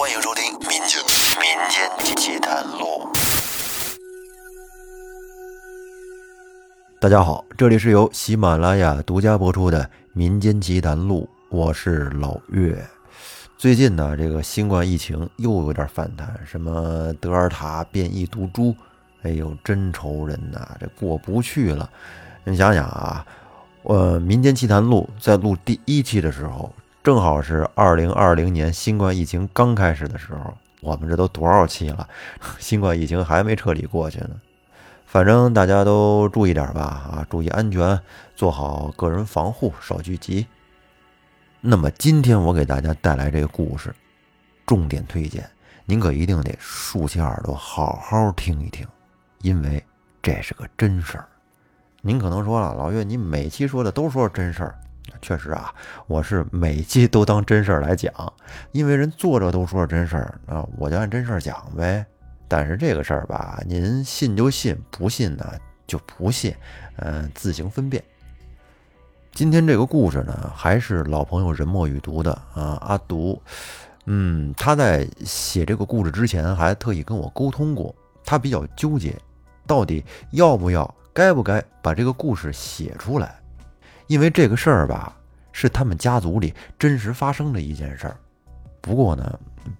欢迎收听民间奇谈录。大家好，这里是由喜马拉雅独家播出的民间奇谈录，我是老岳。最近呢，这个新冠疫情又有点反弹，什么德尔塔变异毒株，哎呦，真愁人呐，这过不去了。你想想啊，民间奇谈录在录第一期的时候，正好是2020年新冠疫情刚开始的时候，我们这都多少期了，新冠疫情还没彻底过去呢。反正大家都注意点吧，注意安全，做好个人防护，少聚集。那么今天我给大家带来这个故事，重点推荐，您可一定得竖起耳朵好好听一听，因为这是个真事儿。您可能说了，老岳，你每期说的都说真事儿。确实啊，我是每期都当真事儿来讲，因为人作者都说真事儿啊，我就按真事儿讲呗。但是这个事儿吧，您信就信，不信呢就不信，自行分辨。今天这个故事呢，还是老朋友人墨与读的啊，阿读，他在写这个故事之前还特意跟我沟通过，他比较纠结，到底要不要、该不该把这个故事写出来。因为这个事儿吧，是他们家族里真实发生的一件事儿，不过呢，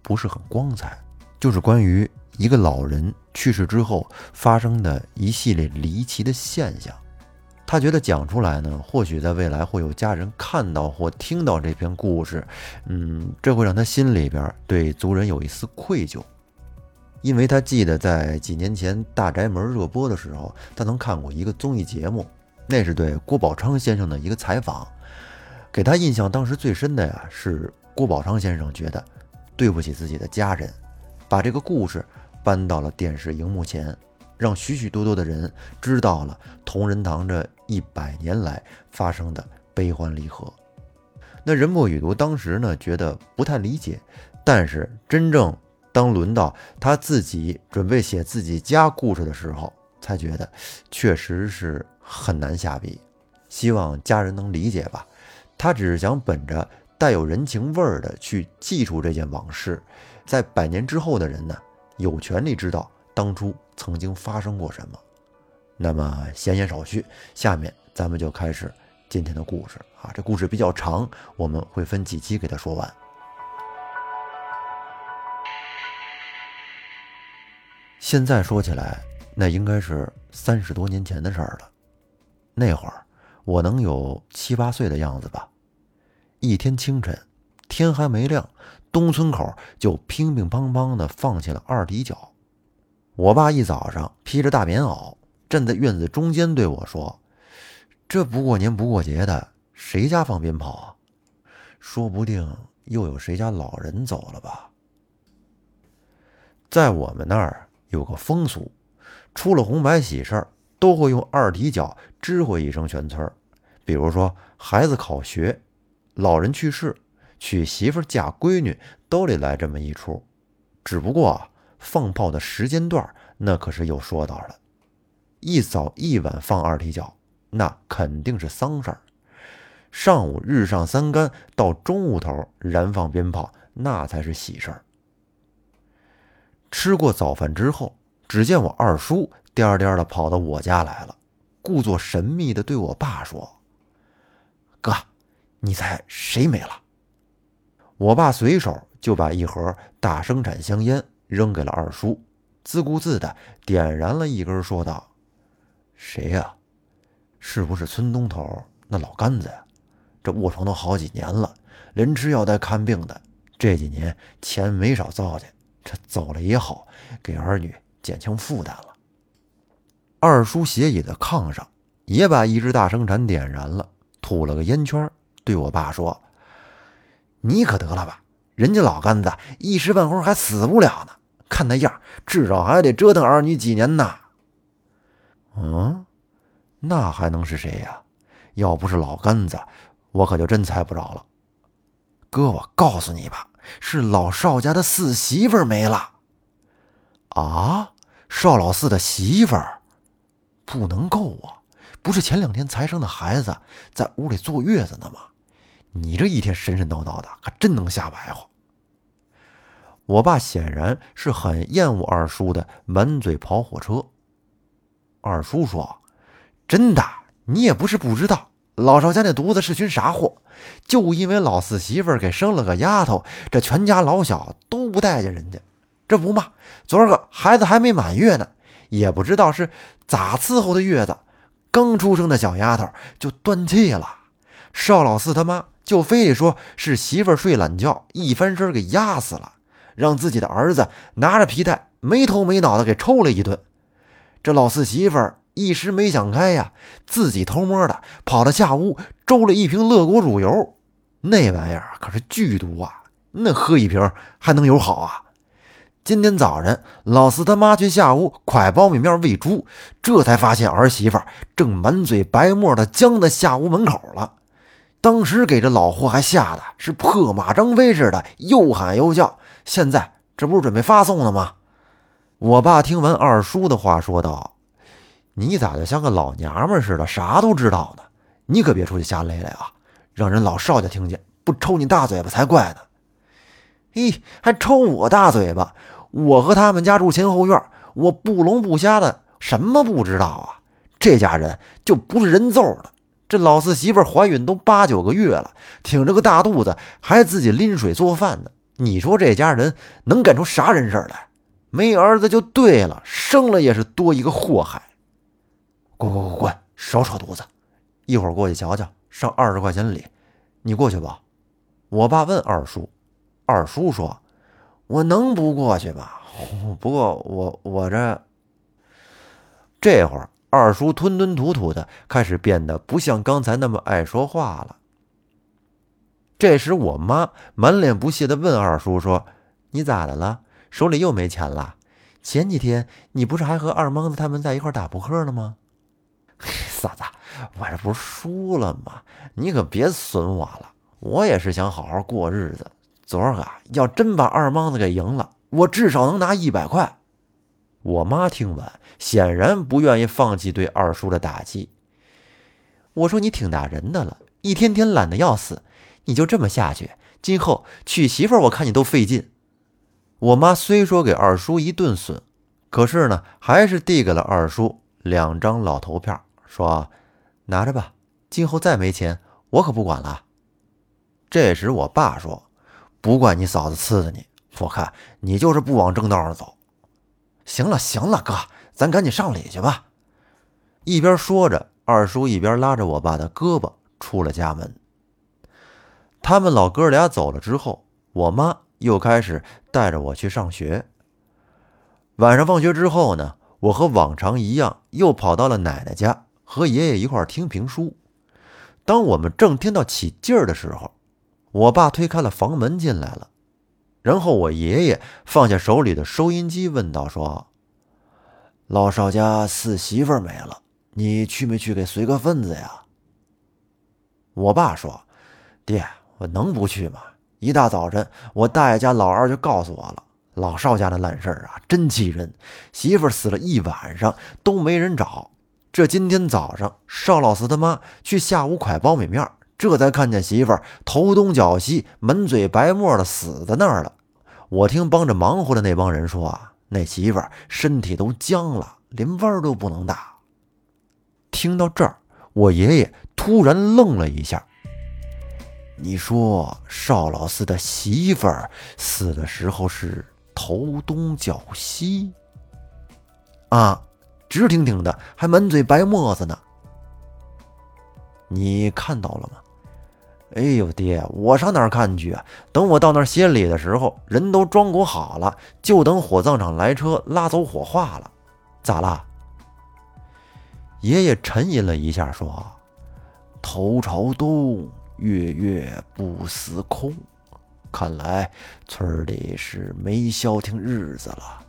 不是很光彩，就是关于一个老人去世之后发生的一系列离奇的现象。他觉得讲出来呢，或许在未来会有家人看到或听到这篇故事，这会让他心里边对族人有一丝愧疚。因为他记得在几年前大宅门热播的时候，他曾看过一个综艺节目，那是对郭宝昌先生的一个采访，给他印象当时最深的呀，是郭宝昌先生觉得对不起自己的家人，把这个故事搬到了电视荧幕前，让许许多多的人知道了同仁堂这100年来发生的悲欢离合。那人墨与读当时呢，觉得不太理解，但是真正当轮到他自己准备写自己家故事的时候，才觉得确实是很难下笔，希望家人能理解吧。他只是想本着带有人情味儿的去记住这件往事，在100年之后的人呢，有权利知道当初曾经发生过什么。那么闲言少叙，下面咱们就开始今天的故事啊。这故事比较长，我们会分几期给他说完。现在说起来，那应该是30多年前的事儿了。那会儿我能有7、8岁的样子吧。一天清晨，天还没亮，东村口就乒乒乓乓地放起了2踢脚。我爸一早上披着大棉袄站在院子中间对我说：“这不过年不过节的，谁家放鞭炮啊？说不定又有谁家老人走了吧。”在我们那儿有个风俗，出了红白喜事儿，都会用2踢脚知会一声全村。比如说孩子考学、老人去世、娶媳妇嫁闺女，都得来这么一出。只不过放炮的时间段那可是有说道了，一早一晚放2踢脚，那肯定是丧事儿。上午日上三竿到中午头燃放鞭炮，那才是喜事儿。吃过早饭之后，只见我二叔颠颠的跑到我家来了，故作神秘的对我爸说：“哥，你猜谁没了？”我爸随手就把一盒大生产香烟扔给了二叔，自顾自的点燃了一根，说道：“谁呀？是不是村东头那老杆子呀？这卧床都好几年了，连吃药带看病的，这几年钱没少造去，这走了也好，给儿女减轻负担了。”二叔斜倚的炕上也把一只大生产点燃了，吐了个烟圈，对我爸说：“你可得了吧，人家老杆子一时半会儿还死不了呢，看那样至少还得折腾儿女几年呢。”“那还能是谁呀？要不是老杆子，我可就真猜不着了。哥，我告诉你吧，是老邵家的四媳妇没了。”“啊，邵老四的媳妇儿？不能够啊，不是前2天才生的孩子在屋里坐月子呢吗？你这一天神神叨叨的，还真能瞎白活。”我爸显然是很厌恶二叔的满嘴跑火车。二叔说：“真的，你也不是不知道，老少家那犊子是群啥货，就因为老四媳妇儿给生了个丫头，这全家老小都不待见人家。这不嘛，昨儿个孩子还没满月呢，也不知道是咋伺候的月子，刚出生的小丫头就断气了。邵老四他妈就非得说是媳妇儿睡懒觉，一翻身给压死了，让自己的儿子拿着皮带没头没脑的给抽了一顿。这老四媳妇儿一时没想开呀，自己偷摸的跑到下屋周了一瓶乐国乳油，那玩意儿可是剧毒啊，那喝一瓶还能有好啊。今天早晨老四他妈去下屋蒯苞米面喂猪，这才发现儿媳妇正满嘴白沫的僵在下屋门口了。当时给这老货还吓得是破马张飞似的，又喊又叫，现在这不是准备发送了吗？我爸听完二叔的话说道：“你咋就像个老娘们似的，啥都知道呢？你可别出去瞎勒勒啊，让人老少家听见，不抽你大嘴巴才怪呢。”“嘿，还抽我大嘴巴？我和他们家住前后院，我不聋不瞎的，什么不知道啊？这家人就不是人揍的。这老四媳妇怀孕都8、9个月了，挺着个大肚子还自己拎水做饭呢，你说这家人能干出啥人事来？没儿子就对了，生了也是多一个祸害。滚，少扯犊子，一会儿过去瞧瞧，上20块钱礼，你过去吧。”我爸问二叔，二叔说：“我能不过去吧？不过我这会儿。”二叔吞吞吐吐的，开始变得不像刚才那么爱说话了。这时我妈满脸不屑地问二叔说：“你咋的了？手里又没钱了？前几天你不是还和二莽子他们在一块打扑克了吗？”“嫂子，我这不是输了吗？你可别损我了，我也是想好好过日子。昨儿个要真把二莽子给赢了，我至少能拿100块。”我妈听完显然不愿意放弃对二叔的打击。我说：“你挺打人的了，一天天懒得要死，你就这么下去，今后娶媳妇儿我看你都费劲。”我妈虽说给二叔一顿损，可是呢还是递给了二叔2张老头票，说：“拿着吧，今后再没钱我可不管了。”这时我爸说：“不怪你嫂子刺的你，我看你就是不往正道上走。”“行了哥，咱赶紧上礼去吧。”一边说着，二叔一边拉着我爸的胳膊出了家门。他们老哥俩走了之后，我妈又开始带着我去上学。晚上放学之后呢，我和往常一样又跑到了奶奶家，和爷爷一块听评书。当我们正听到起劲儿的时候，我爸推开了房门进来了。然后我爷爷放下手里的收音机问道说：“老少家四媳妇没了，你去没去给随个份子呀？”我爸说：“爹，我能不去吗？一大早晨我大爷家老二就告诉我了，老少家的烂事儿啊，真气人，媳妇死了一晚上都没人找。这今天早上邵老四他妈去下午蒯苞米面，这才看见媳妇儿头东脚西，满嘴白沫的死在那儿了。我听帮着忙活的那帮人说啊，那媳妇儿身体都僵了，连弯都不能打。”听到这儿，我爷爷突然愣了一下。你说邵老四的媳妇儿死的时候是头东脚西？啊，直挺挺的，还满嘴白沫子呢。你看到了吗？哎呦爹，我上哪儿看去啊？等我到那儿歇礼的时候，人都装裹好了，就等火葬场来车拉走火化了。咋啦？爷爷沉吟了一下说：“头朝东，月月不思空。看来村里是没消停日子了。”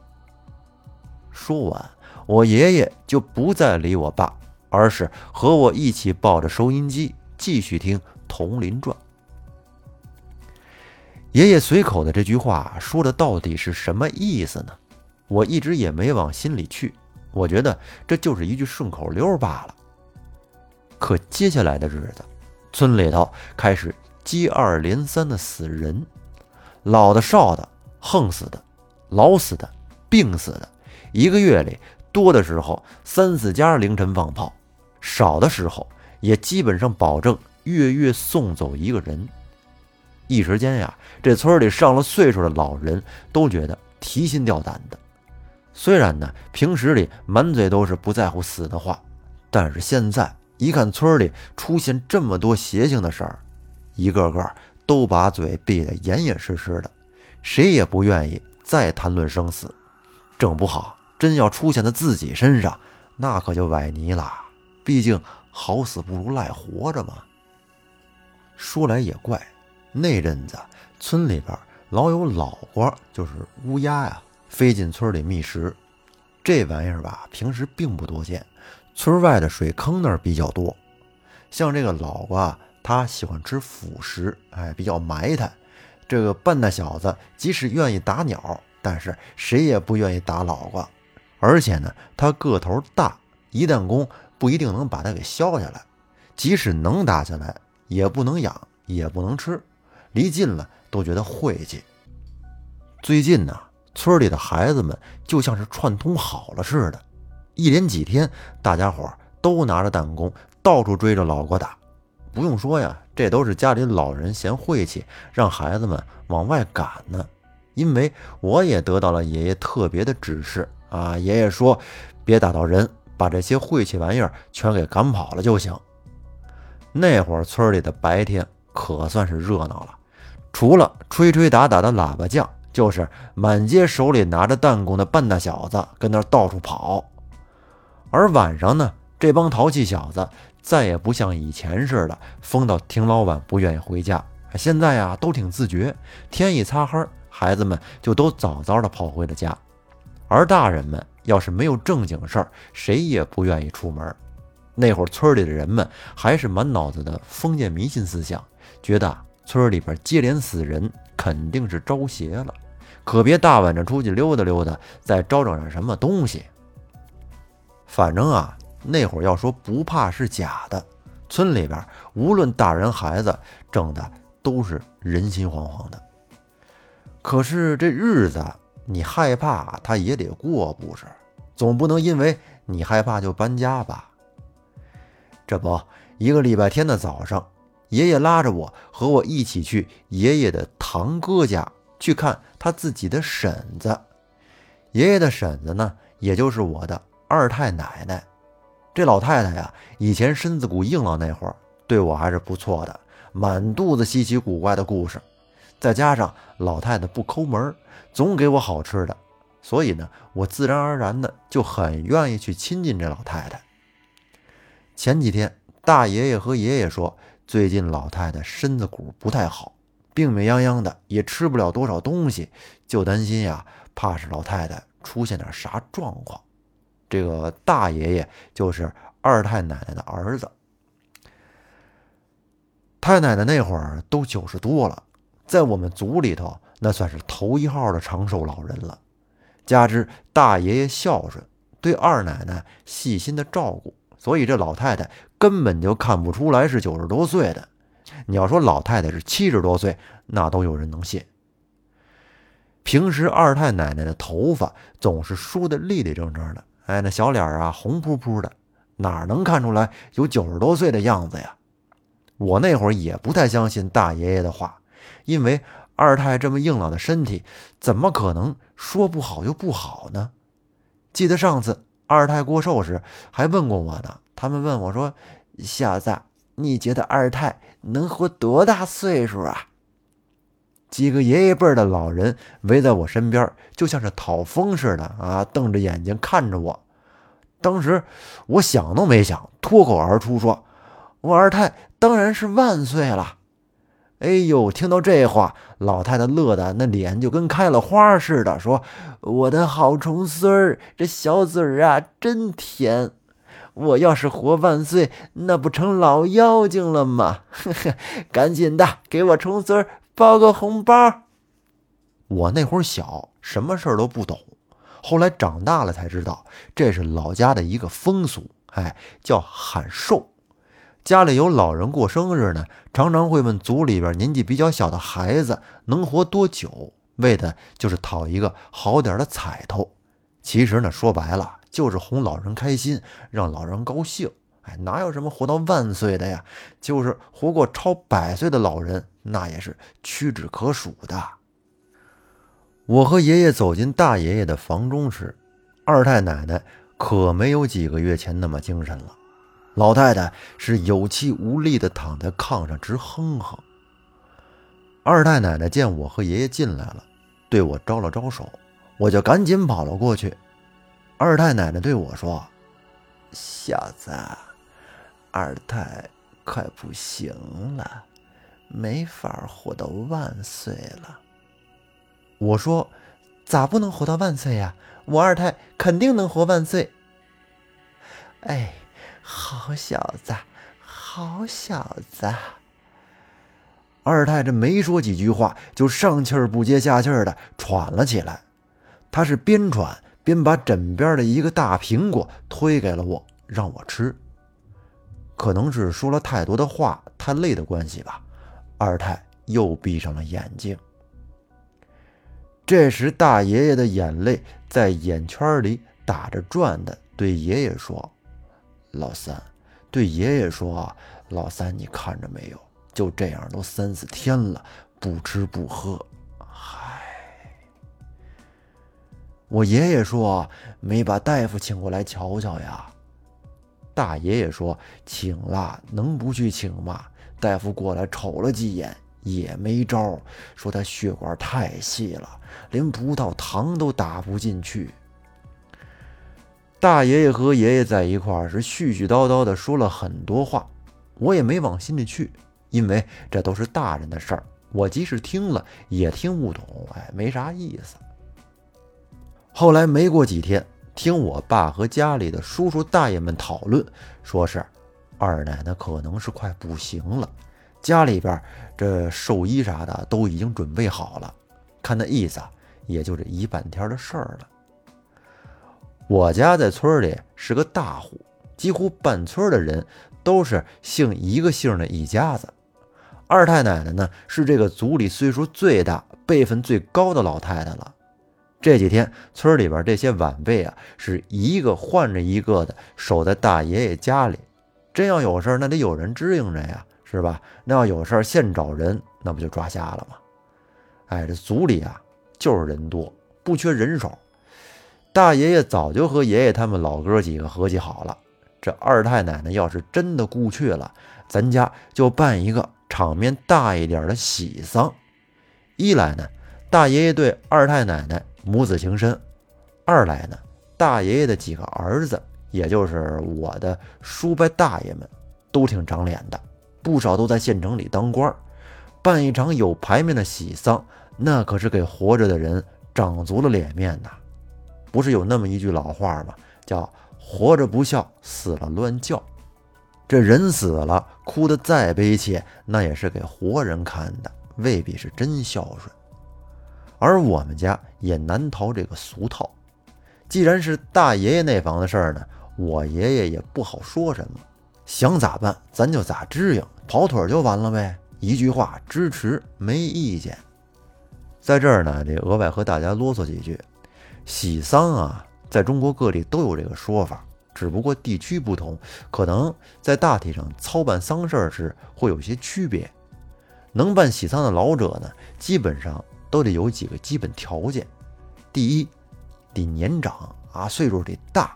说完，我爷爷就不再理我爸，而是和我一起抱着收音机继续听《佟林传》。爷爷随口的这句话说的到底是什么意思呢？我一直也没往心里去，我觉得这就是一句顺口溜罢了。可接下来的日子，村里头开始接二连三的死人，老的少的，横死的、老死的、病死的，一个月里多的时候3-4家凌晨放炮，少的时候也基本上保证月送走一个人。一时间呀，这村里上了岁数的老人都觉得提心吊胆的。虽然呢，平时里满嘴都是不在乎死的话，但是现在一看村里出现这么多邪性的事儿，一个个都把嘴闭得严严实实的，谁也不愿意再谈论生死。整不好真要出现在自己身上，那可就崴泥了，毕竟好死不如赖活着嘛。说来也怪，那阵子村里边老有老瓜，就是乌鸦呀，飞进村里觅食。这玩意儿吧，平时并不多见，村外的水坑那儿比较多。像这个老瓜，他喜欢吃腐食，比较埋汰。这个半大小子即使愿意打鸟，但是谁也不愿意打老瓜。而且呢，他个头大，一旦攻不一定能把他给削下来，即使能打下来也不能养，也不能吃，离近了都觉得晦气。最近呢，村里的孩子们就像是串通好了似的，一连几天大家伙都拿着弹弓到处追着老瓜打。不用说呀，这都是家里老人嫌晦气，让孩子们往外赶呢。因为我也得到了爷爷特别的指示啊，爷爷说别打到人，把这些晦气玩意儿全给赶跑了就行。那会儿村里的白天可算是热闹了，除了吹吹打打的喇叭匠，就是满街手里拿着弹弓的半大小子跟那到处跑。而晚上呢，这帮淘气小子再也不像以前似的疯到挺老晚不愿意回家，现在呀都挺自觉，天一擦黑，孩子们就都早早的跑回了家。而大人们要是没有正经事儿，谁也不愿意出门。那会儿村里的人们还是满脑子的封建迷信思想，觉得村里边接连死人肯定是招邪了，可别大晚上出去溜达溜达再招惹上什么东西。反正啊，那会儿要说不怕是假的，村里边无论大人孩子，整的都是人心惶惶的。可是这日子你害怕他也得过，不是？总不能因为你害怕就搬家吧。这不，一个礼拜天的早上，爷爷拉着我和我一起去爷爷的堂哥家去看他自己的婶子。爷爷的婶子呢，也就是我的2太奶奶。这老太太呀，以前身子骨硬朗那会儿对我还是不错的，满肚子稀奇古怪的故事，再加上老太太不抠门，总给我好吃的，所以呢，我自然而然的就很愿意去亲近这老太太。前几天大爷爷和爷爷说，最近老太太身子骨不太好，病病殃殃的，也吃不了多少东西，就担心呀，怕是老太太出现点啥状况。这个大爷爷就是2太奶奶的儿子。太奶奶那会儿都90多了，在我们族里头那算是头一号的长寿老人了，加之大爷爷孝顺，对2奶奶细心的照顾，所以这老太太根本就看不出来是90多岁的。你要说老太太是70多岁，那都有人能信。平时2太奶奶的头发总是梳得立立正正的，那小脸啊红扑扑的，哪能看出来有90多岁的样子呀？我那会儿也不太相信大爷爷的话，因为2太这么硬朗的身体，怎么可能说不好就不好呢？记得上次2太过寿时还问过我呢，他们问我说，小子，你觉得2太能活多大岁数啊？几个爷爷辈儿的老人围在我身边，就像是讨风似的啊，瞪着眼睛看着我。当时我想都没想，脱口而出说，我2太当然是10000岁了。哎呦，听到这话，老太太乐的那脸就跟开了花似的，说，我的好重孙儿，这小嘴儿啊真甜，我要是活10000岁，那不成老妖精了吗？呵呵，赶紧的给我重孙儿包个红包。我那会儿小，什么事儿都不懂，后来长大了才知道，这是老家的一个风俗，叫喊寿。家里有老人过生日呢，常常会问族里边年纪比较小的孩子能活多久，为的就是讨一个好点的彩头。其实呢，说白了就是哄老人开心，让老人高兴。哎，哪有什么活到万岁的呀？就是活过超100岁的老人，那也是屈指可数的。我和爷爷走进大爷爷的房中时，二太奶奶可没有几个月前那么精神了。老太太是有气无力地躺在炕上直哼哼。二太奶奶见我和爷爷进来了，对我招了招手，我就赶紧跑了过去。二太奶奶对我说：“小子，二太快不行了，没法活到100岁了。”我说：“咋不能活到100岁呀？我二太肯定能活100岁。”哎，好小子，好小子。二太这没说几句话，就上气儿不接下气儿的喘了起来。她是边喘边把枕边的一个大苹果推给了我，让我吃。可能是说了太多的话，太累的关系吧，二太又闭上了眼睛。这时大爷爷的眼泪在眼圈里打着转的对爷爷说：“老三，对爷爷说，老三你看着没有，就这样都3、4天了，不吃不喝。”嗨，我爷爷说：“没把大夫请过来瞧瞧呀？”大爷爷说：“请了，能不去请吗？大夫过来瞅了几眼也没招，说他血管太细了，连葡萄糖都打不进去。”大爷爷和爷爷在一块儿是絮絮叨叨的说了很多话，我也没往心里去，因为这都是大人的事儿，我即使听了也听不懂，哎，没啥意思。后来没过几天，听我爸和家里的叔叔大爷们讨论，说是二奶奶可能是快不行了，家里边这寿衣啥的都已经准备好了，看那意思也就这1半天的事儿了。我家在村里是个大户，几乎半村的人都是姓一个姓的一家子。二太奶奶呢，是这个族里岁数最大辈分最高的老太太了。这几天村里边这些晚辈啊，是一个换着一个的守在大爷爷家里，真要有事那得有人支应着呀，是吧？那要有事现找人，那不就抓瞎了吗？哎，这族里啊就是人多，不缺人手。大爷爷早就和爷爷他们老哥几个合计好了，这二太奶奶要是真的故去了，咱家就办一个场面大一点的喜丧。一来呢，大爷爷对二太奶奶母子情深；二来呢，大爷爷的几个儿子，也就是我的叔伯大爷们，都挺长脸的，不少都在县城里当官，办一场有排面的喜丧，那可是给活着的人长足了脸面呐。不是有那么一句老话吗？叫活着不孝，死了乱叫。这人死了，哭得再悲切，那也是给活人看的，未必是真孝顺。而我们家也难逃这个俗套，既然是大爷爷那房的事儿呢，我爷爷也不好说什么，想咋办咱就咋支应，跑腿就完了呗，一句话支持没意见。在这儿呢，得额外和大家啰嗦几句。喜丧啊，在中国各地都有这个说法，只不过地区不同，可能在大体上操办丧事时会有些区别。能办喜丧的老者呢，基本上都得有几个基本条件。第一，得年长啊，岁数得大。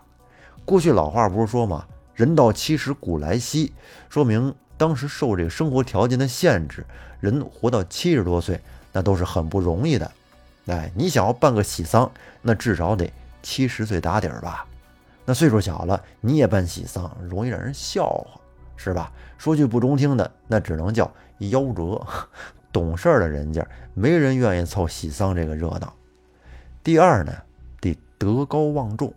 过去老话不是说吗？人到70古来稀，说明当时受这个生活条件的限制，人活到70多岁那都是很不容易的。哎，你想要办个喜丧，那至少得70岁打底儿吧？那岁数小了，你也办喜丧，容易让人笑话，是吧？说句不中听的，那只能叫夭折。懂事儿的人家，没人愿意凑喜丧这个热闹。第二呢，得德高望重。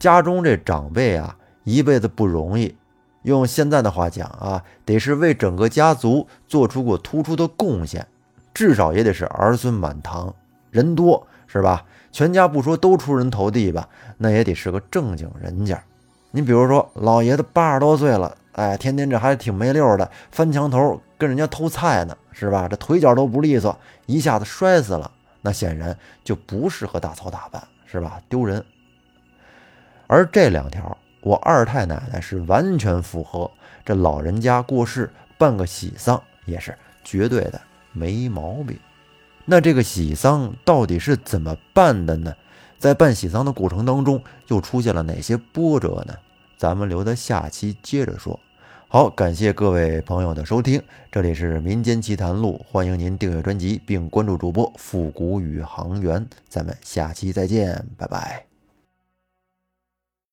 家中这长辈啊，一辈子不容易，用现在的话讲啊，得是为整个家族做出过突出的贡献，至少也得是儿孙满堂。人多是吧？全家不说都出人头地吧，那也得是个正经人家。你比如说老爷子80多岁了，哎，天天这还挺没溜的，翻墙头跟人家偷菜呢，是吧？这腿脚都不利索，一下子摔死了，那显然就不适合大操大办，是吧？丢人。而这两条，我二太奶奶是完全符合，这老人家过世办个喜丧也是绝对的没毛病。那这个喜丧到底是怎么办的呢？在办喜丧的过程当中又出现了哪些波折呢？咱们留到下期接着说。好，感谢各位朋友的收听，这里是民间奇谈录，欢迎您订阅专辑并关注主播复古宇航员，咱们下期再见，拜拜。